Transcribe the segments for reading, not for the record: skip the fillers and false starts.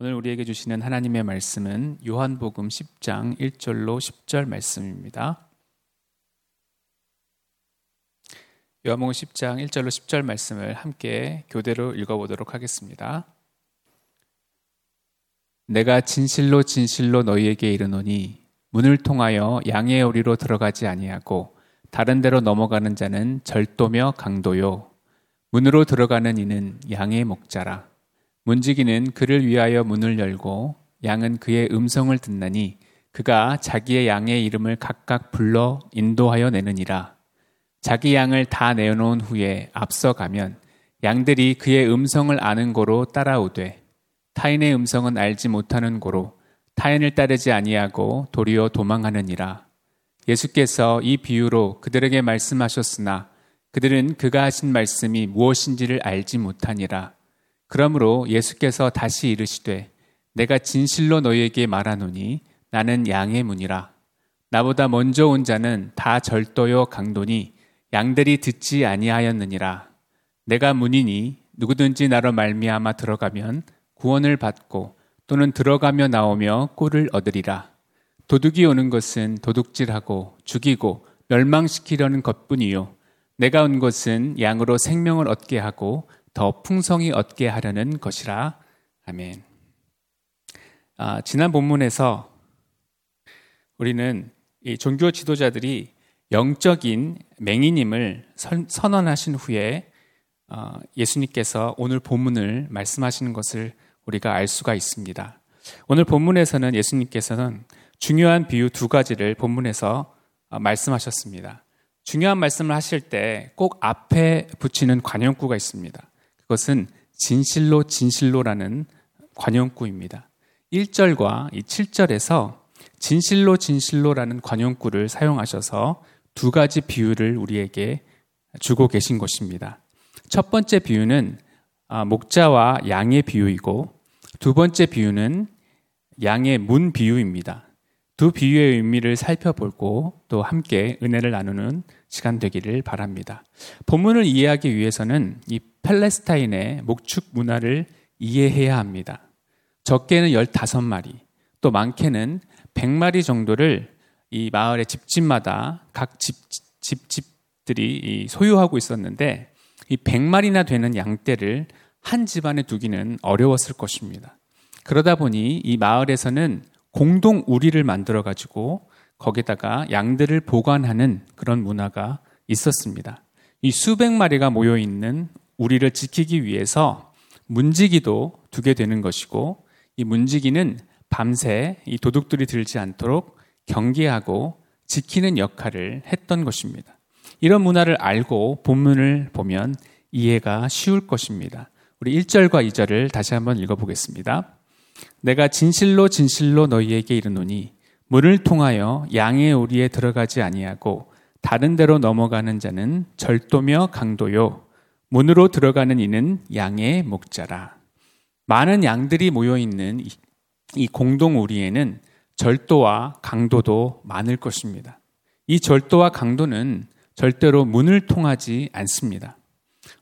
오늘 우리에게 주시는 하나님의 말씀은 요한복음 10장 1절로 10절 말씀입니다. 요한복음 10장 1절로 10절 말씀을 함께 교대로 읽어보도록 하겠습니다. 내가 진실로 진실로 너희에게 이르노니 문을 통하여 양의 오리로 들어가지 아니하고 다른 데로 넘어가는 자는 절도며 강도요 문으로 들어가는 이는 양의 목자라. 문지기는 그를 위하여 문을 열고 양은 그의 음성을 듣나니 그가 자기의 양의 이름을 각각 불러 인도하여 내느니라. 자기 양을 다 내어놓은 후에 앞서가면 양들이 그의 음성을 아는 고로 따라오되 타인의 음성은 알지 못하는 고로 타인을 따르지 아니하고 도리어 도망하느니라. 예수께서 이 비유로 그들에게 말씀하셨으나 그들은 그가 하신 말씀이 무엇인지를 알지 못하니라. 그러므로 예수께서 다시 이르시되 내가 진실로 너희에게 말하노니 나는 양의 문이라. 나보다 먼저 온 자는 다 절도요 강도니 양들이 듣지 아니하였느니라. 내가 문이니 누구든지 나로 말미암아 들어가면 구원을 받고 또는 들어가며 나오며 꼴을 얻으리라. 도둑이 오는 것은 도둑질하고 죽이고 멸망시키려는 것뿐이요 내가 온 것은 양으로 생명을 얻게 하고 더 풍성히 얻게 하려는 것이라. 아멘. 지난 본문에서 우리는 이 종교 지도자들이 영적인 맹인임을 선언하신 후에 예수님께서 오늘 본문을 말씀하시는 것을 우리가 알 수가 있습니다. 오늘 본문에서는 예수님께서는 중요한 비유 두 가지를 본문에서 말씀하셨습니다. 중요한 말씀을 하실 때 꼭 앞에 붙이는 관용구가 있습니다. 그것은 진실로 진실로라는 관용구입니다. 1절과 이 7절에서 진실로 진실로라는 관용구를 사용하셔서 두 가지 비유를 우리에게 주고 계신 것입니다. 첫 번째 비유는 목자와 양의 비유이고 두 번째 비유는 양의 문 비유입니다. 두 비유의 의미를 살펴보고 또 함께 은혜를 나누는 시간 되기를 바랍니다. 본문을 이해하기 위해서는 이 팔레스타인의 목축 문화를 이해해야 합니다. 적게는 15마리, 또 많게는 100마리 정도를 이 마을의 집집마다 각 집들이 소유하고 있었는데 이 100마리나 되는 양떼를 한 집안에 두기는 어려웠을 것입니다. 그러다 보니 이 마을에서는 공동 우리를 만들어가지고 거기다가 양들을 보관하는 그런 문화가 있었습니다. 이 수백 마리가 모여있는 우리를 지키기 위해서 문지기도 두게 되는 것이고 이 문지기는 밤새 이 도둑들이 들지 않도록 경계하고 지키는 역할을 했던 것입니다. 이런 문화를 알고 본문을 보면 이해가 쉬울 것입니다. 우리 1절과 2절을 다시 한번 읽어보겠습니다. 내가 진실로 진실로 너희에게 이르노니 문을 통하여 양의 오리에 들어가지 아니하고 다른 데로 넘어가는 자는 절도며 강도요 문으로 들어가는 이는 양의 목자라. 많은 양들이 모여있는 이 공동 오리에는 절도와 강도도 많을 것입니다. 이 절도와 강도는 절대로 문을 통하지 않습니다.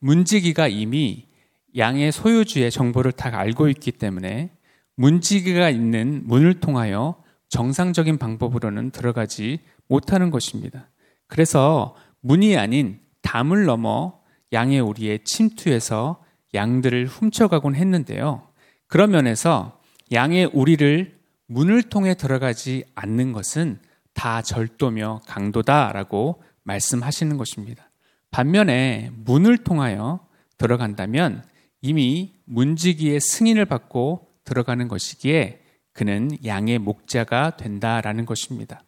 문지기가 이미 양의 소유주의 정보를 다 알고 있기 때문에 문지기가 있는 문을 통하여 정상적인 방법으로는 들어가지 못하는 것입니다. 그래서 문이 아닌 담을 넘어 양의 오리에 침투해서 양들을 훔쳐가곤 했는데요. 그런 면에서 양의 오리를 문을 통해 들어가지 않는 것은 다 절도며 강도다라고 말씀하시는 것입니다. 반면에 문을 통하여 들어간다면 이미 문지기의 승인을 받고 들어가는 것이기에 그는 양의 목자가 된다라는 것입니다.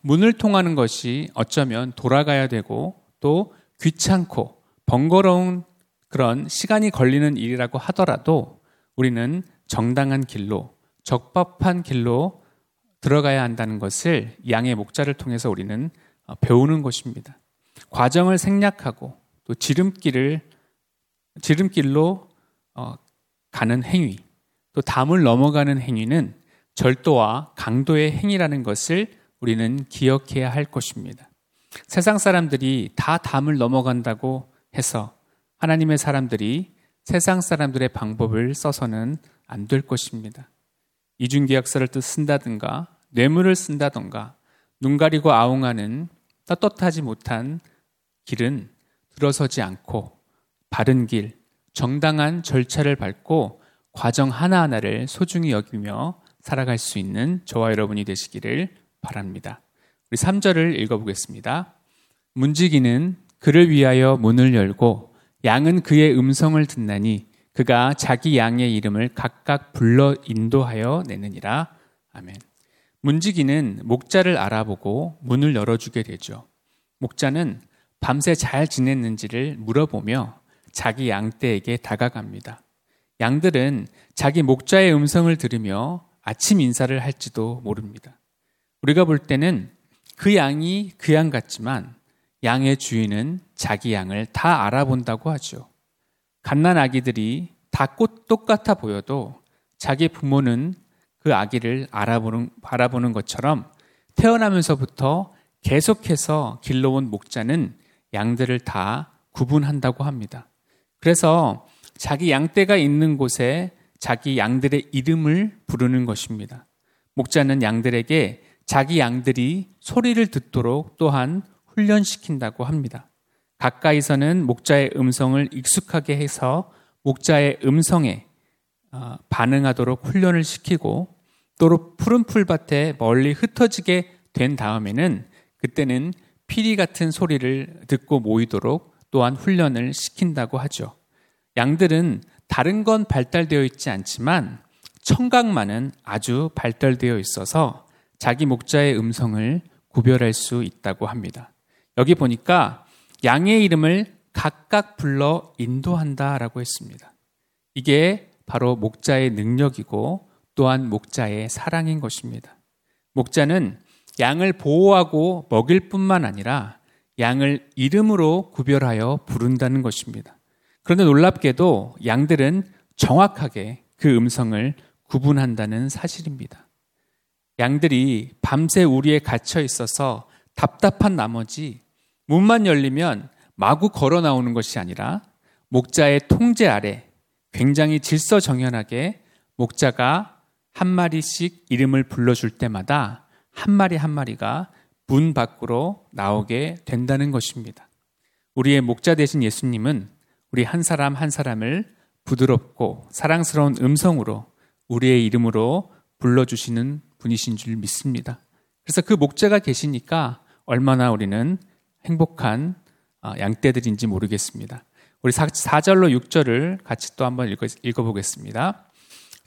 문을 통하는 것이 어쩌면 돌아가야 되고 또 귀찮고 번거로운 그런 시간이 걸리는 일이라고 하더라도 우리는 정당한 길로 적법한 길로 들어가야 한다는 것을 양의 목자를 통해서 우리는 배우는 것입니다. 과정을 생략하고 또 지름길로 가는 행위 또 담을 넘어가는 행위는 절도와 강도의 행위라는 것을 우리는 기억해야 할 것입니다. 세상 사람들이 다 담을 넘어간다고 해서 하나님의 사람들이 세상 사람들의 방법을 써서는 안 될 것입니다. 이중계약서를 또 쓴다든가 뇌물을 쓴다든가 눈 가리고 아웅하는 떳떳하지 못한 길은 들어서지 않고 바른 길, 정당한 절차를 밟고 과정 하나하나를 소중히 여기며 살아갈 수 있는 저와 여러분이 되시기를 바랍니다. 우리 3절을 읽어보겠습니다. 문지기는 그를 위하여 문을 열고 양은 그의 음성을 듣나니 그가 자기 양의 이름을 각각 불러 인도하여 내느니라. 아멘. 문지기는 목자를 알아보고 문을 열어주게 되죠. 목자는 밤새 잘 지냈는지를 물어보며 자기 양떼에게 다가갑니다. 양들은 자기 목자의 음성을 들으며 아침 인사를 할지도 모릅니다. 우리가 볼 때는 그 양이 그 양 같지만 양의 주인은 자기 양을 다 알아본다고 하죠. 갓난 아기들이 다 똑같아 보여도 자기 부모는 그 아기를 바라보는 것처럼 태어나면서부터 계속해서 길러온 목자는 양들을 다 구분한다고 합니다. 그래서 자기 양떼가 있는 곳에 자기 양들의 이름을 부르는 것입니다. 목자는 양들에게 자기 양들이 소리를 듣도록 또한 훈련시킨다고 합니다. 가까이서는 목자의 음성을 익숙하게 해서 목자의 음성에 반응하도록 훈련을 시키고 또 푸른 풀밭에 멀리 흩어지게 된 다음에는 그때는 피리 같은 소리를 듣고 모이도록 또한 훈련을 시킨다고 하죠. 양들은 다른 건 발달되어 있지 않지만 청각만은 아주 발달되어 있어서 자기 목자의 음성을 구별할 수 있다고 합니다. 여기 보니까 양의 이름을 각각 불러 인도한다라고 했습니다. 이게 바로 목자의 능력이고 또한 목자의 사랑인 것입니다. 목자는 양을 보호하고 먹일 뿐만 아니라 양을 이름으로 구별하여 부른다는 것입니다. 그런데 놀랍게도 양들은 정확하게 그 음성을 구분한다는 사실입니다. 양들이 밤새 우리에 갇혀 있어서 답답한 나머지 문만 열리면 마구 걸어 나오는 것이 아니라 목자의 통제 아래 굉장히 질서정연하게 목자가 한 마리씩 이름을 불러줄 때마다 한 마리 한 마리가 문 밖으로 나오게 된다는 것입니다. 우리의 목자 되신 예수님은 우리 한 사람 한 사람을 부드럽고 사랑스러운 음성으로 우리의 이름으로 불러주시는 분이신 줄 믿습니다. 그래서 그 목자가 계시니까 얼마나 우리는 행복한 양떼들인지 모르겠습니다. 우리 4절로 6절을 같이 또 한번 읽어보겠습니다.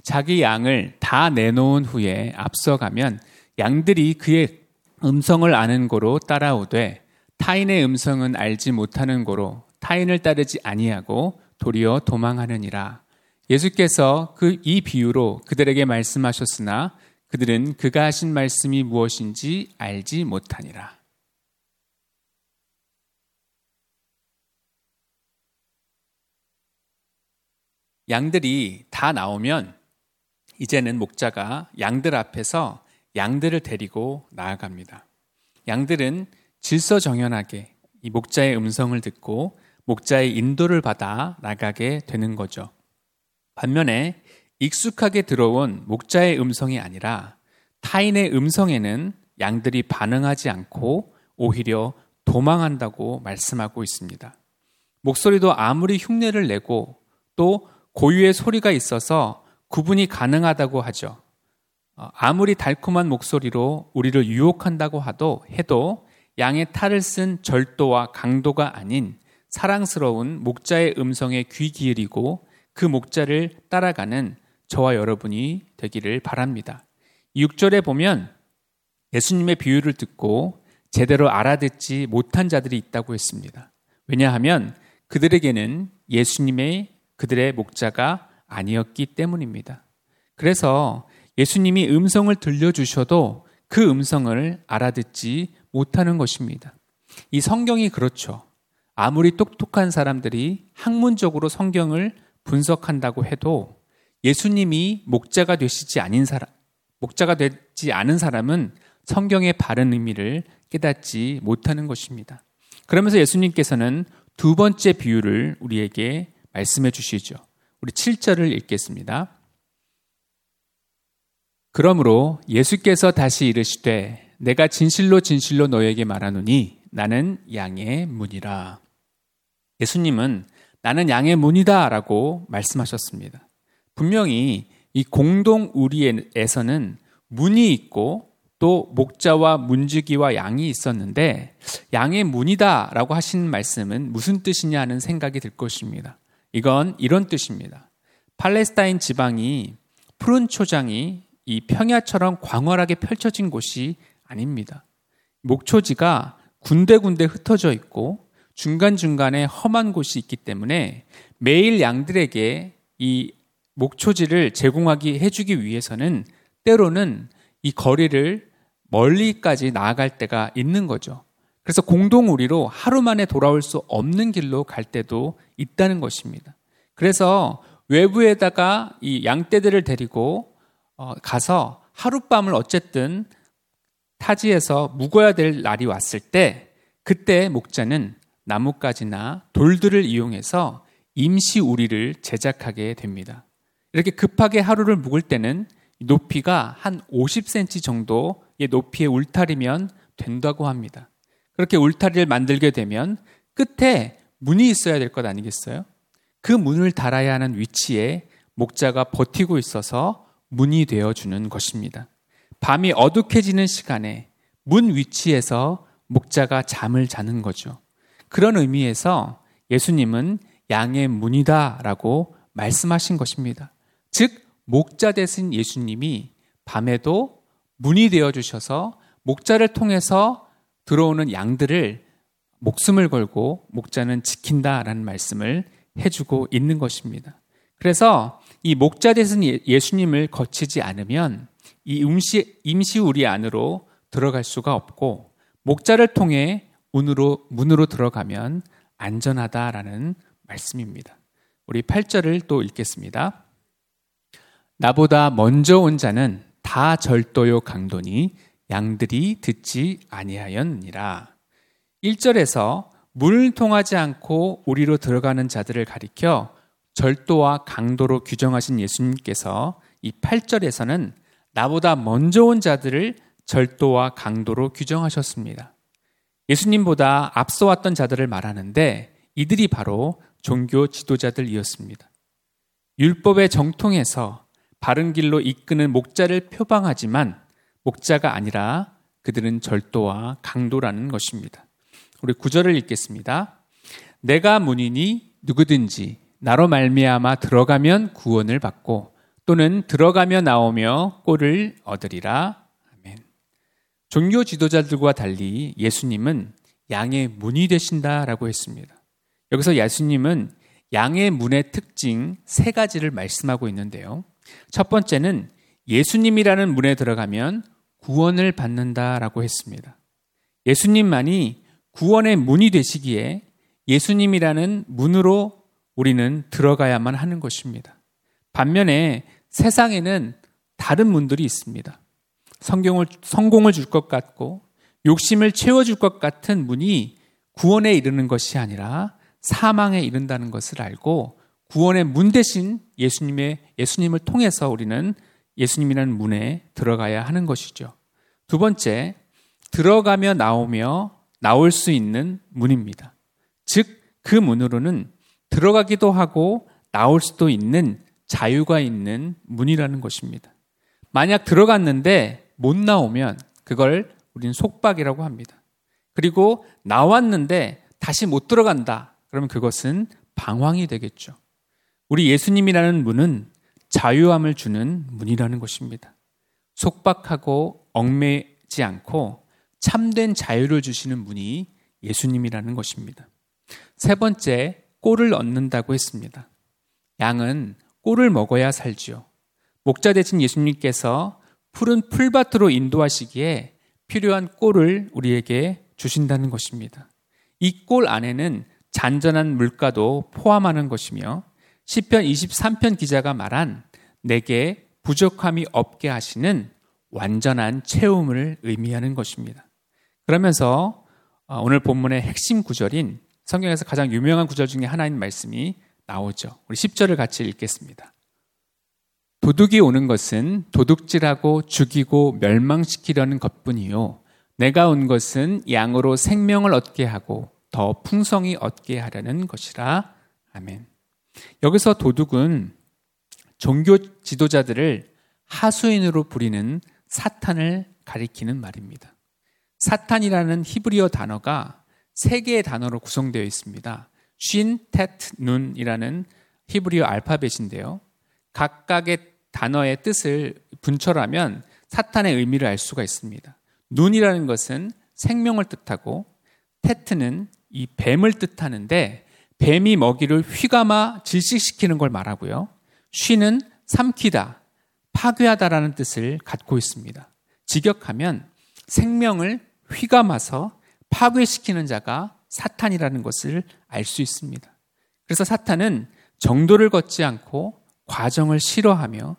자기 양을 다 내놓은 후에 앞서가면 양들이 그의 음성을 아는 고로 따라오되 타인의 음성은 알지 못하는 고로 타인을 따르지 아니하고 도리어 도망하느니라. 예수께서 이 비유로 그들에게 말씀하셨으나 그들은 그가 하신 말씀이 무엇인지 알지 못하니라. 양들이 다 나오면 이제는 목자가 양들 앞에서 양들을 데리고 나아갑니다. 양들은 질서정연하게 이 목자의 음성을 듣고 목자의 인도를 받아 나가게 되는 거죠. 반면에 익숙하게 들어온 목자의 음성이 아니라 타인의 음성에는 양들이 반응하지 않고 오히려 도망한다고 말씀하고 있습니다. 목소리도 아무리 흉내를 내고 또 고유의 소리가 있어서 구분이 가능하다고 하죠. 아무리 달콤한 목소리로 우리를 유혹한다고 해도 양의 탈을 쓴 절도와 강도가 아닌 사랑스러운 목자의 음성에 귀 기울이고 그 목자를 따라가는 저와 여러분이 되기를 바랍니다. 6절에 보면 예수님의 비유를 듣고 제대로 알아듣지 못한 자들이 있다고 했습니다. 왜냐하면 그들에게는 그들의 목자가 아니었기 때문입니다. 그래서 예수님이 음성을 들려주셔도 그 음성을 알아듣지 못하는 것입니다. 이 성경이 그렇죠. 아무리 똑똑한 사람들이 학문적으로 성경을 분석한다고 해도 예수님이 목자가 되지 않은 사람은 성경의 바른 의미를 깨닫지 못하는 것입니다. 그러면서 예수님께서는 두 번째 비유를 우리에게 말씀해 주시죠. 우리 7절을 읽겠습니다. 그러므로 예수께서 다시 이르시되 내가 진실로 진실로 너에게 말하노니 나는 양의 문이라. 예수님은 나는 양의 문이다 라고 말씀하셨습니다. 분명히 이 공동 우리에서는 문이 있고 또 목자와 문지기와 양이 있었는데 양의 문이다 라고 하신 말씀은 무슨 뜻이냐 하는 생각이 들 것입니다. 이건 이런 뜻입니다. 팔레스타인 지방이 푸른 초장이 이 평야처럼 광활하게 펼쳐진 곳이 아닙니다. 목초지가 군데군데 흩어져 있고 중간중간에 험한 곳이 있기 때문에 매일 양들에게 이 목초지를 제공하기 해주기 위해서는 때로는 이 거리를 멀리까지 나아갈 때가 있는 거죠. 그래서 공동우리로 하루 만에 돌아올 수 없는 길로 갈 때도 있다는 것입니다. 그래서 외부에다가 이 양떼들을 데리고 가서 하룻밤을 어쨌든 타지에서 묵어야 될 날이 왔을 때 그때 목자는 나뭇가지나 돌들을 이용해서 임시 우리를 제작하게 됩니다. 이렇게 급하게 하루를 묵을 때는 높이가 한 50cm 정도의 높이의 울타리면 된다고 합니다. 그렇게 울타리를 만들게 되면 끝에 문이 있어야 될 것 아니겠어요? 그 문을 달아야 하는 위치에 목자가 버티고 있어서 문이 되어주는 것입니다. 밤이 어둑해지는 시간에 문 위치에서 목자가 잠을 자는 거죠. 그런 의미에서 예수님은 양의 문이다 라고 말씀하신 것입니다. 즉 목자 되신 예수님이 밤에도 문이 되어주셔서 목자를 통해서 들어오는 양들을 목숨을 걸고 목자는 지킨다라는 말씀을 해주고 있는 것입니다. 그래서 이 목자 되신 예수님을 거치지 않으면 이 임시 우리 안으로 들어갈 수가 없고 목자를 통해 문으로 들어가면 안전하다라는 말씀입니다. 우리 8절을 또 읽겠습니다. 나보다 먼저 온 자는 다 절도요 강도니 양들이 듣지 아니하였느니라. 1절에서 문을 통하지 않고 우리로 들어가는 자들을 가리켜 절도와 강도로 규정하신 예수님께서 이 8절에서는 나보다 먼저 온 자들을 절도와 강도로 규정하셨습니다. 예수님보다 앞서왔던 자들을 말하는데 이들이 바로 종교 지도자들이었습니다. 율법의 정통에서 바른 길로 이끄는 목자를 표방하지만 목자가 아니라 그들은 절도와 강도라는 것입니다. 우리 9절을 읽겠습니다. 내가 문이니 누구든지 나로 말미암아 들어가면 구원을 받고 또는 들어가며 나오며 꼴을 얻으리라. 아멘. 종교 지도자들과 달리 예수님은 양의 문이 되신다라고 했습니다. 여기서 예수님은 양의 문의 특징 3가지를 말씀하고 있는데요. 첫 번째는 예수님이라는 문에 들어가면 구원을 받는다라고 했습니다. 예수님만이 구원의 문이 되시기에 예수님이라는 문으로 우리는 들어가야만 하는 것입니다. 반면에 세상에는 다른 문들이 있습니다. 성공을 줄 것 같고 욕심을 채워줄 것 같은 문이 구원에 이르는 것이 아니라 사망에 이른다는 것을 알고 구원의 문 대신 예수님을 통해서 우리는 예수님이라는 문에 들어가야 하는 것이죠. 두 번째, 들어가며 나오며 나올 수 있는 문입니다. 즉, 그 문으로는 들어가기도 하고 나올 수도 있는 자유가 있는 문이라는 것입니다. 만약 들어갔는데 못 나오면 그걸 우리는 속박이라고 합니다. 그리고 나왔는데 다시 못 들어간다. 그러면 그것은 방황이 되겠죠. 우리 예수님이라는 문은 자유함을 주는 문이라는 것입니다. 속박하고 얽매지 않고 참된 자유를 주시는 문이 예수님이라는 것입니다. 세 번째, 꼴을 얻는다고 했습니다. 양은 꼴을 먹어야 살지요. 목자 되신 예수님께서 푸른 풀밭으로 인도하시기에 필요한 꼴을 우리에게 주신다는 것입니다. 이 꼴 안에는 잔잔한 물가도 포함하는 것이며 시편 23편 기자가 말한 내게 부족함이 없게 하시는 완전한 채움을 의미하는 것입니다. 그러면서 오늘 본문의 핵심 구절인 성경에서 가장 유명한 구절 중에 하나인 말씀이 나오죠. 우리 10절을 같이 읽겠습니다. 도둑이 오는 것은 도둑질하고 죽이고 멸망시키려는 것뿐이요 내가 온 것은 양으로 생명을 얻게 하고 더 풍성히 얻게 하려는 것이라. 아멘. 여기서 도둑은 종교 지도자들을 하수인으로 부리는 사탄을 가리키는 말입니다. 사탄이라는 히브리어 단어가 세 개의 단어로 구성되어 있습니다. 쉰, 텟, 눈이라는 히브리어 알파벳인데요. 각각의 단어의 뜻을 분철하면 사탄의 의미를 알 수가 있습니다. 눈이라는 것은 생명을 뜻하고 테트는 이 뱀을 뜻하는데 뱀이 먹이를 휘감아 질식시키는 걸 말하고요. 쉬는 삼키다, 파괴하다라는 뜻을 갖고 있습니다. 직역하면 생명을 휘감아서 파괴시키는 자가 사탄이라는 것을 알 수 있습니다. 그래서 사탄은 정도를 걷지 않고 과정을 싫어하며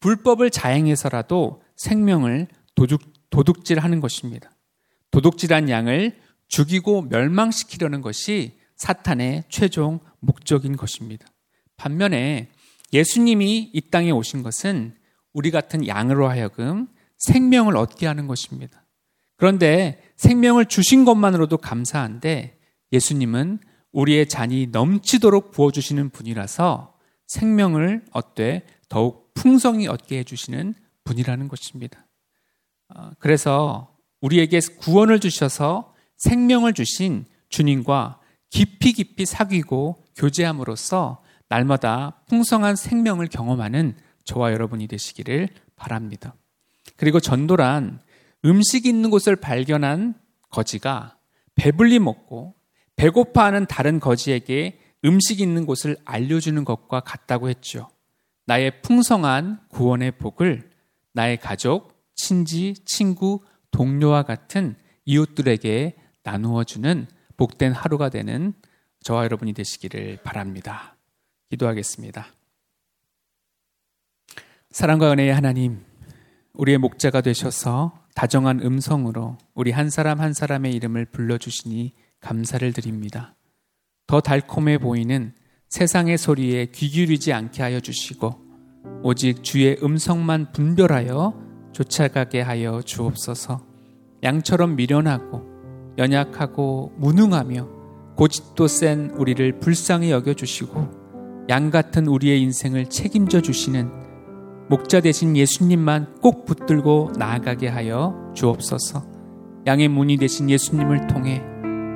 불법을 자행해서라도 생명을 도둑질하는 것입니다. 도둑질한 양을 죽이고 멸망시키려는 것이 사탄의 최종 목적인 것입니다. 반면에 예수님이 이 땅에 오신 것은 우리 같은 양으로 하여금 생명을 얻게 하는 것입니다. 그런데 생명을 주신 것만으로도 감사한데 예수님은 우리의 잔이 넘치도록 부어주시는 분이라서 생명을 얻되 더욱 풍성히 얻게 해주시는 분이라는 것입니다. 그래서 우리에게 구원을 주셔서 생명을 주신 주님과 깊이 깊이 사귀고 교제함으로써 날마다 풍성한 생명을 경험하는 저와 여러분이 되시기를 바랍니다. 그리고 전도란 음식이 있는 곳을 발견한 거지가 배불리 먹고 배고파하는 다른 거지에게 음식이 있는 곳을 알려주는 것과 같다고 했죠. 나의 풍성한 구원의 복을 나의 가족, 친지, 친구, 동료와 같은 이웃들에게 나누어주는 복된 하루가 되는 저와 여러분이 되시기를 바랍니다. 기도하겠습니다. 사랑과 은혜의 하나님, 우리의 목자가 되셔서 다정한 음성으로 우리 한 사람 한 사람의 이름을 불러주시니 감사를 드립니다. 더 달콤해 보이는 세상의 소리에 귀 기울이지 않게 하여 주시고 오직 주의 음성만 분별하여 쫓아가게 하여 주옵소서. 양처럼 미련하고 연약하고 무능하며 고집도 센 우리를 불쌍히 여겨주시고 양같은 우리의 인생을 책임져 주시는 목자 되신 예수님만 꼭 붙들고 나아가게 하여 주옵소서. 양의 문이 되신 예수님을 통해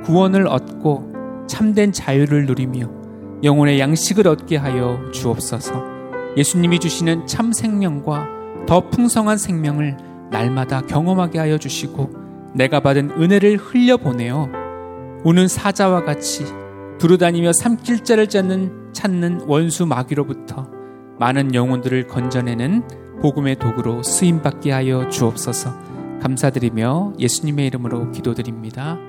구원을 얻고 참된 자유를 누리며 영혼의 양식을 얻게 하여 주옵소서. 예수님이 주시는 참 생명과 더 풍성한 생명을 날마다 경험하게 하여 주시고 내가 받은 은혜를 흘려보내어 우는 사자와 같이 두루다니며 삼킬 자를 찾는 원수 마귀로부터 많은 영혼들을 건져내는 복음의 도구로 쓰임받게 하여 주옵소서. 감사드리며 예수님의 이름으로 기도드립니다.